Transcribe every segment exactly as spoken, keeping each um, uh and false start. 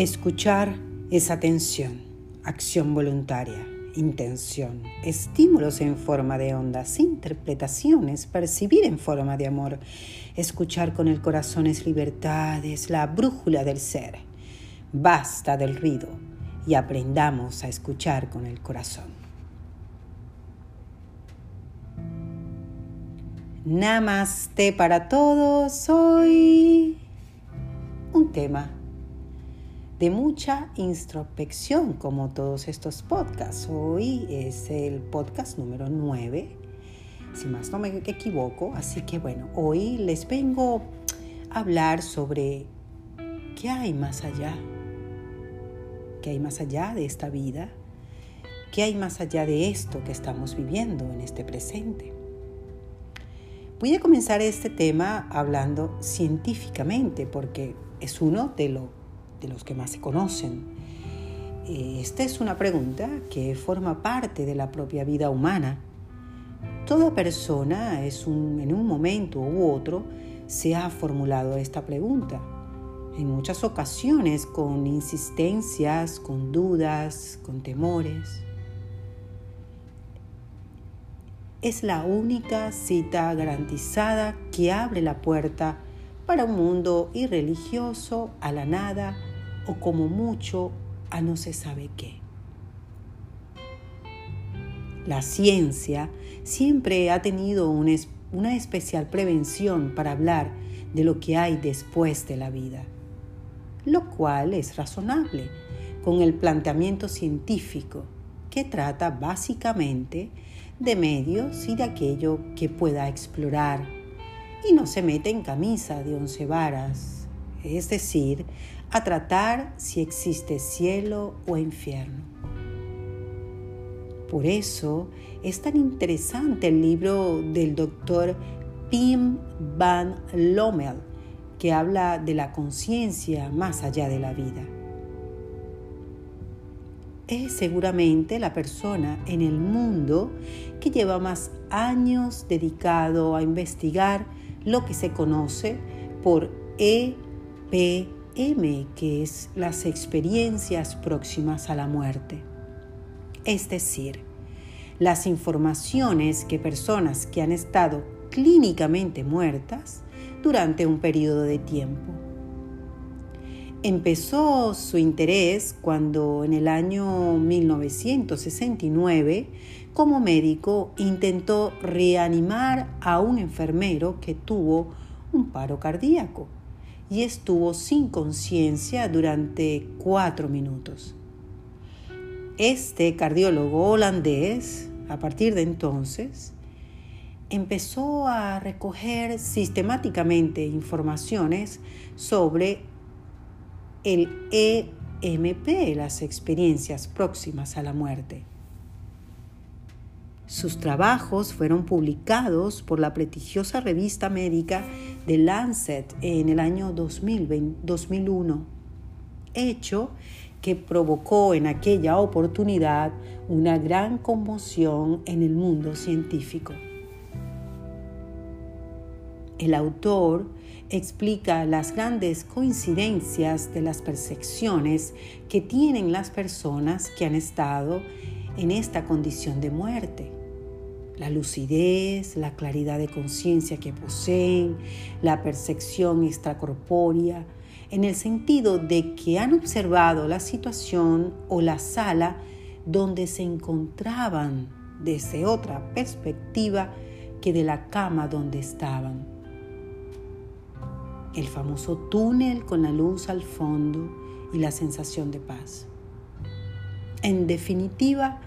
Escuchar es atención, acción voluntaria, intención, estímulos en forma de ondas, interpretaciones, percibir en forma de amor. Escuchar con el corazón es libertad, es la brújula del ser. Basta del ruido y aprendamos a escuchar con el corazón. Namaste para todos. Hoy un tema de mucha introspección, como todos estos podcasts. Hoy es el podcast número nueve, si más no me equivoco. Así que bueno, hoy les vengo a hablar sobre qué hay más allá. ¿Qué hay más allá de esta vida? ¿Qué hay más allá de esto que estamos viviendo en este presente? Voy a comenzar este tema hablando científicamente, porque es uno de los de los que más se conocen. Esta es una pregunta que forma parte de la propia vida humana. Toda persona es un, en un momento u otro se ha formulado esta pregunta, en muchas ocasiones con insistencias, con dudas, con temores. Es la única cita garantizada que abre la puerta para un mundo irreligioso, a la nada, o como mucho a no se sabe qué. La ciencia siempre ha tenido un es, una especial prevención para hablar de lo que hay después de la vida, lo cual es razonable con el planteamiento científico que trata básicamente de medios y de aquello que pueda explorar y no se mete en camisa de once varas, es decir, a tratar si existe cielo o infierno. Por eso es tan interesante el libro del doctor Pim Van Lommel, que habla de la conciencia más allá de la vida. Es seguramente la persona en el mundo que lleva más años dedicado a investigar lo que se conoce por E P M, que es las experiencias próximas a la muerte. Es decir, las informaciones que personas que han estado clínicamente muertas durante un periodo de tiempo. Empezó su interés cuando en el año mil novecientos sesenta y nueve, como médico, intentó reanimar a un enfermero que tuvo un paro cardíaco y estuvo sin conciencia durante cuatro minutos. Este cardiólogo holandés, a partir de entonces, empezó a recoger sistemáticamente informaciones sobre el E M P, las experiencias próximas a la muerte. Sus trabajos fueron publicados por la prestigiosa revista médica The Lancet en el año dos mil uno, hecho que provocó en aquella oportunidad una gran conmoción en el mundo científico. El autor explica las grandes coincidencias de las percepciones que tienen las personas que han estado en esta condición de muerte. La lucidez, la claridad de conciencia que poseen, la percepción extracorpórea, en el sentido de que han observado la situación o la sala donde se encontraban desde otra perspectiva que de la cama donde estaban. El famoso túnel con la luz al fondo y la sensación de paz. En definitiva,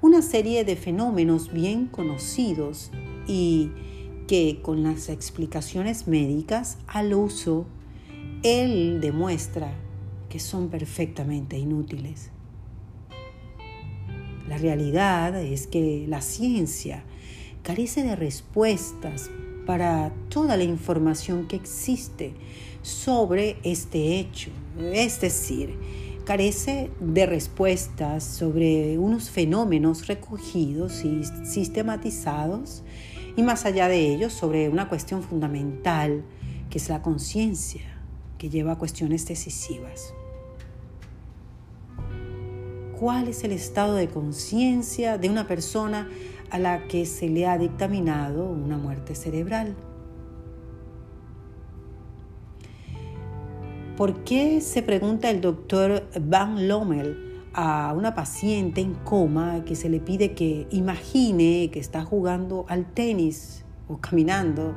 una serie de fenómenos bien conocidos y que con las explicaciones médicas al uso, él demuestra que son perfectamente inútiles. La realidad es que la ciencia carece de respuestas para toda la información que existe sobre este hecho, es decir, carece de respuestas sobre unos fenómenos recogidos y sistematizados y más allá de ello sobre una cuestión fundamental que es la conciencia, que lleva a cuestiones decisivas. cuál es el estado de conciencia de una persona a la que se le ha dictaminado una muerte cerebral. ¿Por qué, se pregunta el doctor Van Lommel a una paciente en coma que se le pide que imagine que está jugando al tenis o caminando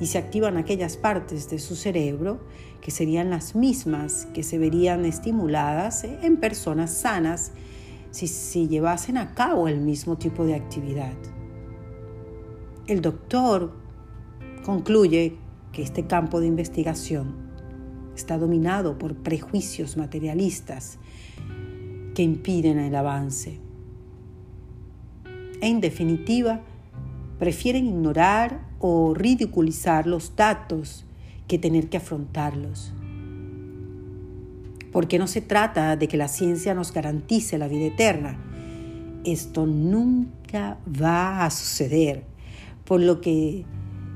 y se activan aquellas partes de su cerebro que serían las mismas que se verían estimuladas en personas sanas si, si llevasen a cabo el mismo tipo de actividad? El doctor concluye que este campo de investigación está dominado por prejuicios materialistas que impiden el avance. En definitiva, prefieren ignorar o ridiculizar los datos que tener que afrontarlos. Porque no se trata de que la ciencia nos garantice la vida eterna. Esto nunca va a suceder, por lo que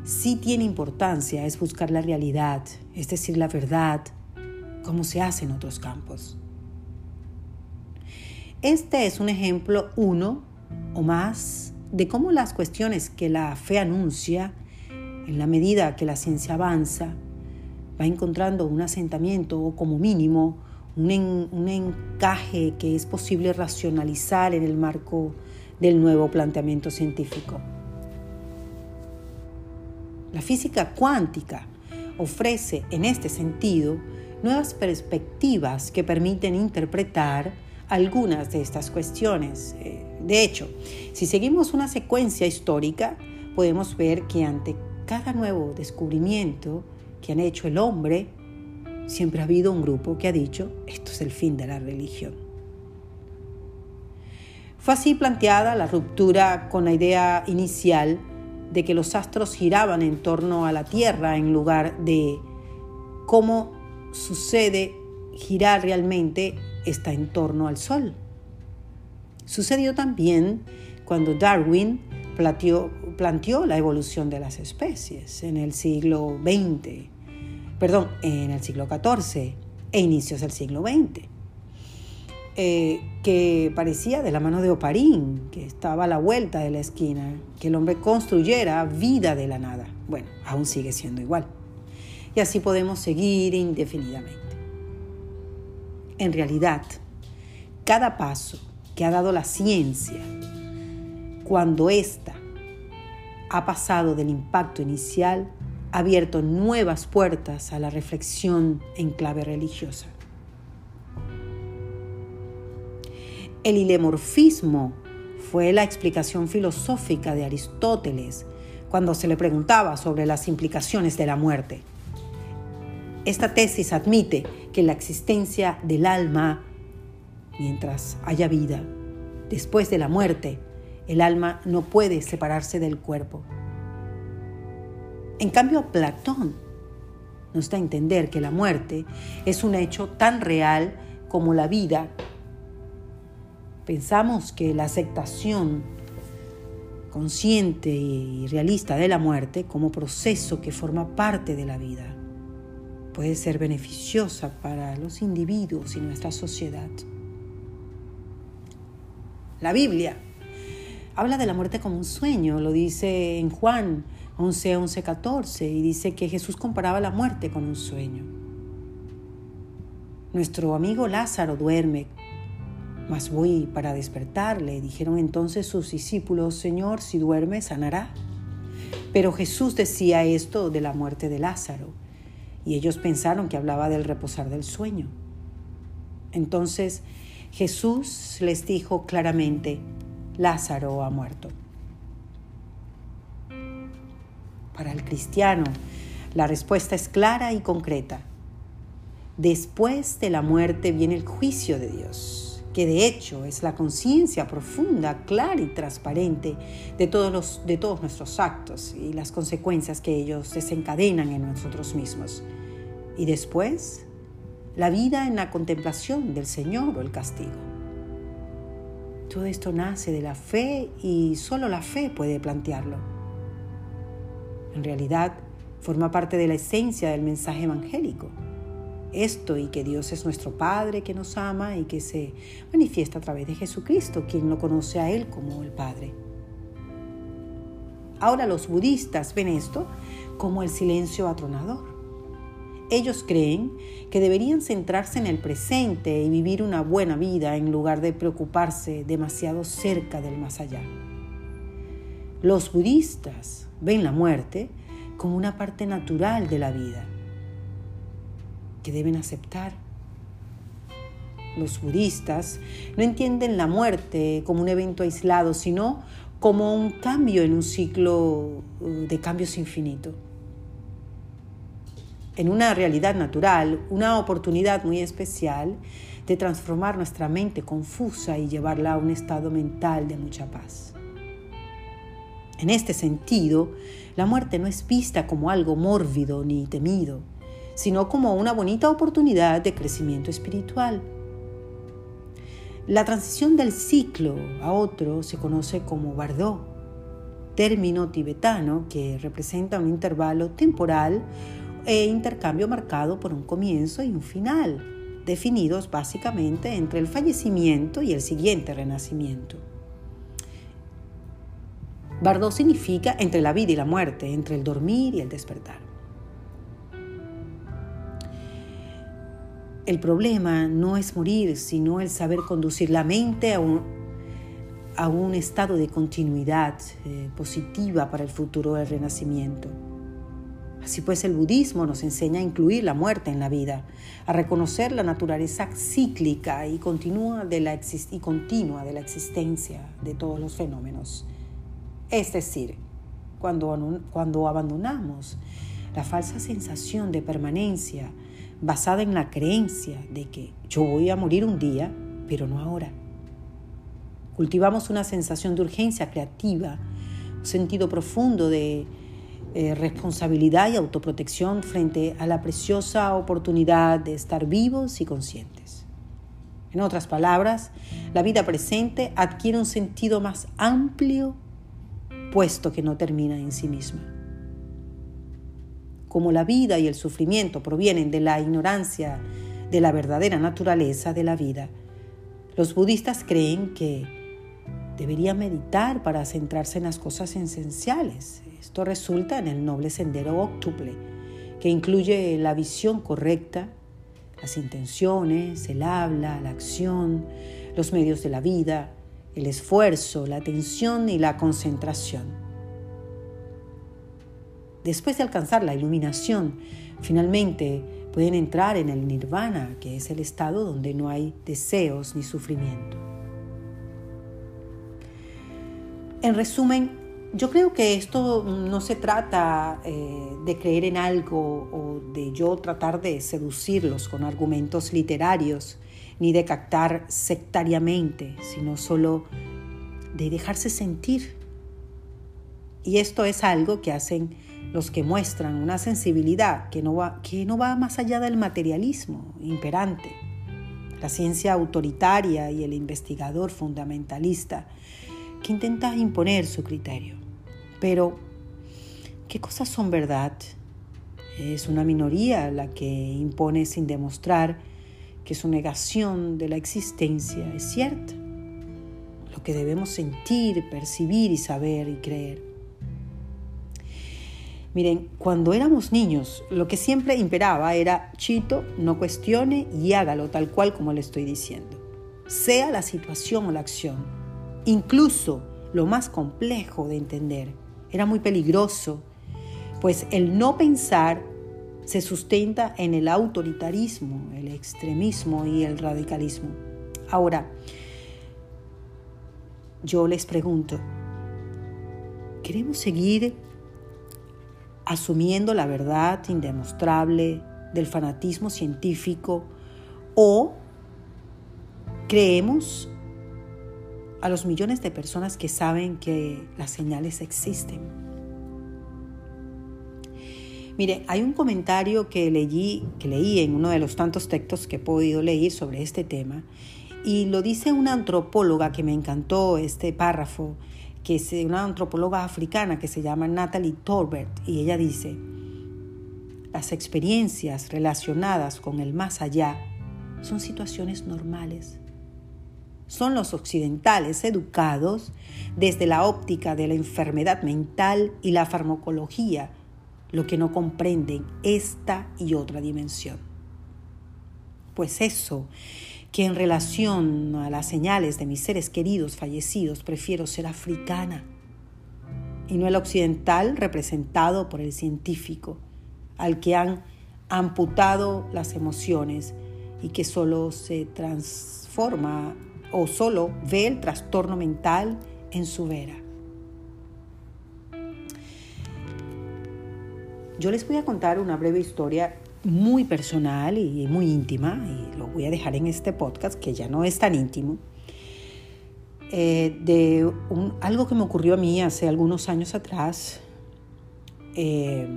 sí tiene importancia es buscar la realidad, es decir, la verdad, como se hace en otros campos. Este es un ejemplo uno o más de cómo las cuestiones que la fe anuncia, en la medida que la ciencia avanza, va encontrando un asentamiento o como mínimo un, en, un encaje que es posible racionalizar en el marco del nuevo planteamiento científico. La física cuántica ofrece, en este sentido, nuevas perspectivas que permiten interpretar algunas de estas cuestiones. De hecho, si seguimos una secuencia histórica, podemos ver que ante cada nuevo descubrimiento que han hecho el hombre, siempre ha habido un grupo que ha dicho, esto es el fin de la religión. Fue así planteada la ruptura con la idea inicial de que los astros giraban en torno a la Tierra en lugar de cómo sucede girar realmente está en torno al Sol. Sucedió también cuando Darwin planteó, planteó la evolución de las especies en el siglo veinte, perdón, en el siglo catorce e inicios del siglo veinte, Eh, que parecía de la mano de Oparín, que estaba a la vuelta de la esquina, que el hombre construyera vida de la nada. Bueno, aún sigue siendo igual. Y así podemos seguir indefinidamente. En realidad, cada paso que ha dado la ciencia, cuando ésta ha pasado del impacto inicial, ha abierto nuevas puertas a la reflexión en clave religiosa. El ilemorfismo fue la explicación filosófica de Aristóteles cuando se le preguntaba sobre las implicaciones de la muerte. Esta tesis admite que la existencia del alma, mientras haya vida, después de la muerte, el alma no puede separarse del cuerpo. En cambio, Platón nos da a entender que la muerte es un hecho tan real como la vida. Pensamos que la aceptación consciente y realista de la muerte como proceso que forma parte de la vida puede ser beneficiosa para los individuos y nuestra sociedad. La Biblia habla de la muerte como un sueño, lo dice en Juan once, once, catorce, y dice que Jesús comparaba la muerte con un sueño. Nuestro amigo Lázaro duerme, mas voy para despertarle. Dijeron entonces sus discípulos, Señor, si duerme, sanará. Pero Jesús decía esto de la muerte de Lázaro, y ellos pensaron que hablaba del reposar del sueño. Entonces Jesús les dijo claramente, Lázaro ha muerto. Para el cristiano, la respuesta es clara y concreta. Después de la muerte viene el juicio de Dios, que de hecho es la conciencia profunda, clara y transparente de todos, los, de todos nuestros actos y las consecuencias que ellos desencadenan en nosotros mismos. Y después, la vida en la contemplación del Señor o el castigo. Todo esto nace de la fe y solo la fe puede plantearlo. En realidad, forma parte de la esencia del mensaje evangélico. esto y que Dios es nuestro Padre que nos ama y que se manifiesta a través de Jesucristo, quien lo conoce a Él como el Padre. Ahora los budistas ven esto como el silencio atronador. Ellos creen que deberían centrarse en el presente y vivir una buena vida en lugar de preocuparse demasiado cerca del más allá. Los budistas ven la muerte como una parte natural de la vida que deben aceptar. Los budistas no entienden la muerte como un evento aislado, sino como un cambio en un ciclo de cambios infinito. En una realidad natural, una oportunidad muy especial de transformar nuestra mente confusa y llevarla a un estado mental de mucha paz. En este sentido, la muerte no es vista como algo mórbido ni temido, sino como una bonita oportunidad de crecimiento espiritual. La transición del ciclo a otro se conoce como bardo, término tibetano que representa un intervalo temporal e intercambio marcado por un comienzo y un final, definidos básicamente entre el fallecimiento y el siguiente renacimiento. Bardo significa entre la vida y la muerte, entre el dormir y el despertar. El problema no es morir, sino el saber conducir la mente a un, a un estado de continuidad eh, positiva para el futuro del renacimiento. Así pues, el budismo nos enseña a incluir la muerte en la vida, a reconocer la naturaleza cíclica y continua de la, exist- y continua de la existencia de todos los fenómenos. Es decir, cuando, cuando abandonamos la falsa sensación de permanencia basada en la creencia de que yo voy a morir un día, pero no ahora. Cultivamos una sensación de urgencia creativa, un sentido profundo de Eh, responsabilidad y autoprotección frente a la preciosa oportunidad de estar vivos y conscientes. En otras palabras, la vida presente adquiere un sentido más amplio, puesto que no termina en sí misma. Como la vida y el sufrimiento provienen de la ignorancia de la verdadera naturaleza de la vida, los budistas creen que deberían meditar para centrarse en las cosas esenciales. Esto resulta en el noble sendero óctuple, que incluye la visión correcta, las intenciones, el habla, la acción, los medios de la vida, el esfuerzo, la atención y la concentración. Después de alcanzar la iluminación, finalmente pueden entrar en el nirvana, que es el estado donde no hay deseos ni sufrimiento. En resumen, yo creo que esto no se trata eh, de creer en algo o de yo tratar de seducirlos con argumentos literarios, ni de captar sectariamente, sino solo de dejarse sentir. Y esto es algo que hacen los que muestran una sensibilidad que no va, que no va más allá del materialismo imperante, la ciencia autoritaria y el investigador fundamentalista que intenta imponer su criterio. Pero, ¿qué cosas son verdad? Es una minoría la que impone sin demostrar que su negación de la existencia es cierta, lo que debemos sentir, percibir y saber y creer. Miren, cuando éramos niños, lo que siempre imperaba era: Chito, no cuestione y hágalo tal cual como le estoy diciendo, sea la situación o la acción. Incluso lo más complejo de entender era muy peligroso, pues el no pensar se sustenta en el autoritarismo, el extremismo y el radicalismo. Ahora, yo les pregunto, ¿queremos seguir asumiendo la verdad indemostrable del fanatismo científico o creemos a los millones de personas que saben que las señales existen? Mire, hay un comentario que leí, que leí en uno de los tantos textos que he podido leer sobre este tema, y lo dice una antropóloga que me encantó este párrafo, que es una antropóloga africana que se llama Natalie Torbert, y ella dice: Las experiencias relacionadas con el más allá son situaciones normales. Son los occidentales educados desde la óptica de la enfermedad mental y la farmacología lo que no comprenden esta y otra dimensión. Pues eso, que en relación a las señales de mis seres queridos fallecidos prefiero ser africana y no el occidental representado por el científico, al que han amputado las emociones y que solo se transforma o solo ve el trastorno mental en su vera. Yo les voy a contar una breve historia muy personal y muy íntima, y lo voy a dejar en este podcast que ya no es tan íntimo, eh, de un, algo que me ocurrió a mí hace algunos años atrás. Eh,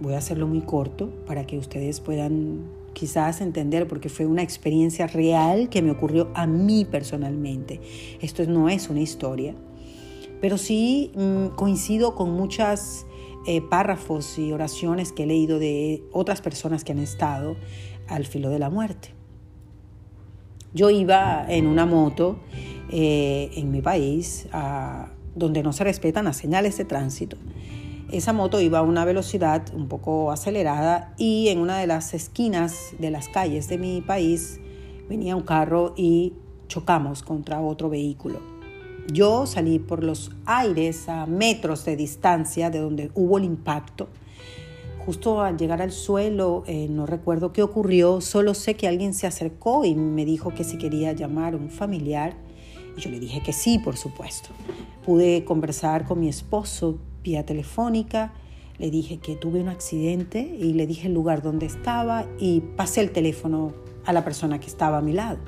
voy a hacerlo muy corto para que ustedes puedan quizás entender, porque fue una experiencia real que me ocurrió a mí personalmente. Esto no es una historia, pero sí mm, coincido con muchas Eh, párrafos y oraciones que he leído de otras personas que han estado al filo de la muerte. Yo iba en una moto eh, en mi país, a, donde no se respetan las señales de tránsito. Esa moto iba a una velocidad un poco acelerada y en una de las esquinas de las calles de mi país venía un carro y chocamos contra otro vehículo. Yo salí por los aires a metros de distancia de donde hubo el impacto. Justo al llegar al suelo, eh, no recuerdo qué ocurrió, solo sé que alguien se acercó y me dijo que si quería llamar a un familiar. Y yo le dije que sí, por supuesto. Pude conversar con mi esposo vía telefónica, le dije que tuve un accidente y le dije el lugar donde estaba y pasé el teléfono a la persona que estaba a mi lado.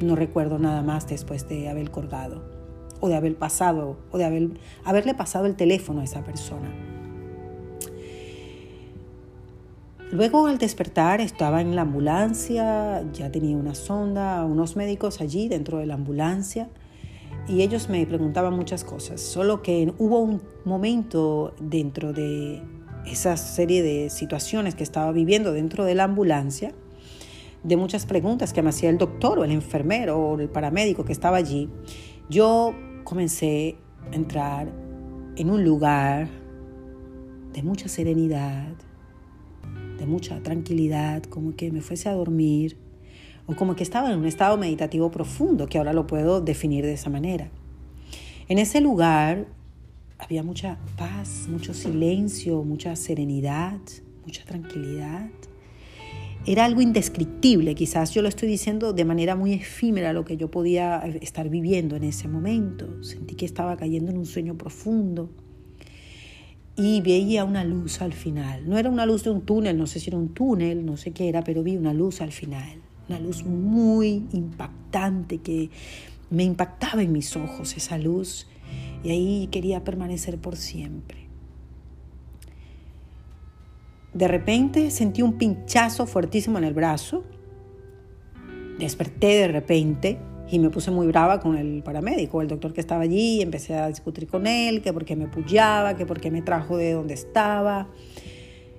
No recuerdo nada más después de haber colgado o de haber pasado o de haber, haberle pasado el teléfono a esa persona. Luego, al despertar, estaba en la ambulancia, ya tenía una sonda, unos médicos allí dentro de la ambulancia y ellos me preguntaban muchas cosas, solo que hubo un momento dentro de esa serie de situaciones que estaba viviendo dentro de la ambulancia, de muchas preguntas que me hacía el doctor o el enfermero o el paramédico que estaba allí. Yo comencé a entrar en un lugar de mucha serenidad, de mucha tranquilidad, como que me fuese a dormir o como que estaba en un estado meditativo profundo, que ahora lo puedo definir de esa manera. En ese lugar había mucha paz, mucho silencio, mucha serenidad, mucha tranquilidad. Era algo indescriptible, quizás yo lo estoy diciendo de manera muy efímera lo que yo podía estar viviendo en ese momento. Sentí que estaba cayendo en un sueño profundo y veía una luz al final. No era una luz de un túnel, no sé si era un túnel, no sé qué era, pero vi una luz al final. Una luz muy impactante que me impactaba en mis ojos, esa luz. Y ahí quería permanecer por siempre. De repente sentí un pinchazo fuertísimo en el brazo. Desperté de repente y me puse muy brava con el paramédico, el doctor que estaba allí. Empecé a discutir con él, que por qué me puyaba, que por qué me trajo de donde estaba,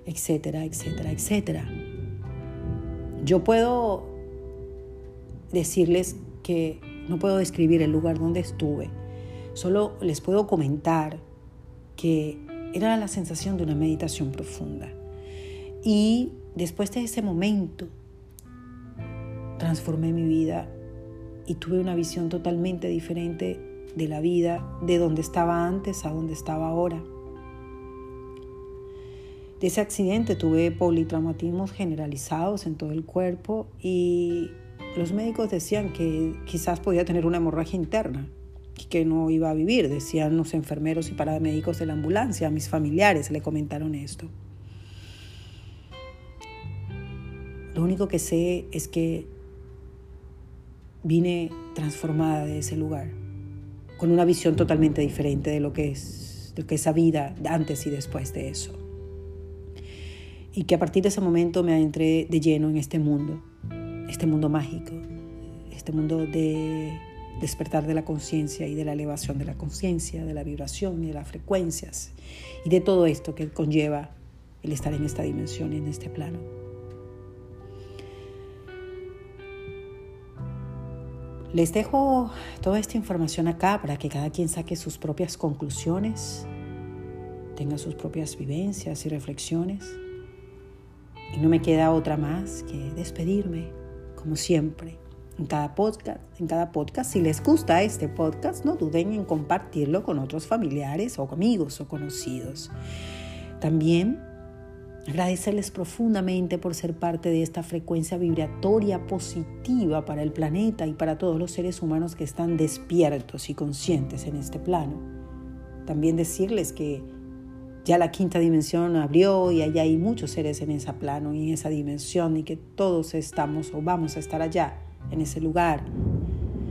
etcétera, etcétera, etcétera. Yo puedo decirles que no puedo describir el lugar donde estuve. Solo les puedo comentar que era la sensación de una meditación profunda. Y después de ese momento, transformé mi vida y tuve una visión totalmente diferente de la vida, de donde estaba antes a donde estaba ahora. De ese accidente tuve politraumatismos generalizados en todo el cuerpo y los médicos decían que quizás podía tener una hemorragia interna y que no iba a vivir, decían los enfermeros y paramédicos de la ambulancia. A mis familiares le comentaron esto. Lo único que sé es que vine transformada de ese lugar, con una visión totalmente diferente de lo que es, de lo que es la vida antes y después de eso. Y que a partir de ese momento me adentré de lleno en este mundo, este mundo mágico, este mundo de despertar de la conciencia y de la elevación de la conciencia, de la vibración y de las frecuencias y de todo esto que conlleva el estar en esta dimensión y en este plano. Les dejo toda esta información acá para que cada quien saque sus propias conclusiones, tenga sus propias vivencias y reflexiones. Y no me queda otra más que despedirme, como siempre, en cada podcast. En cada podcast, si les gusta este podcast, no duden en compartirlo con otros familiares o amigos o conocidos. También agradecerles profundamente por ser parte de esta frecuencia vibratoria positiva para el planeta y para todos los seres humanos que están despiertos y conscientes en este plano. También decirles que ya la quinta dimensión abrió y allá hay muchos seres en ese plano y en esa dimensión, y que todos estamos o vamos a estar allá, en ese lugar.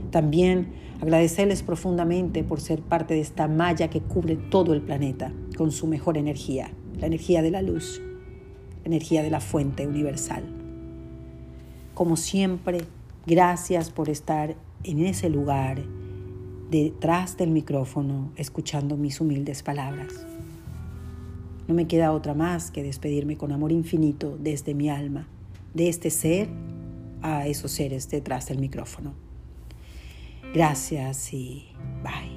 También agradecerles profundamente por ser parte de esta malla que cubre todo el planeta con su mejor energía, la energía de la luz, energía de la fuente universal. Como siempre, gracias por estar en ese lugar, detrás del micrófono, escuchando mis humildes palabras. No me queda otra más que despedirme con amor infinito desde mi alma, de este ser a esos seres detrás del micrófono. Gracias y bye.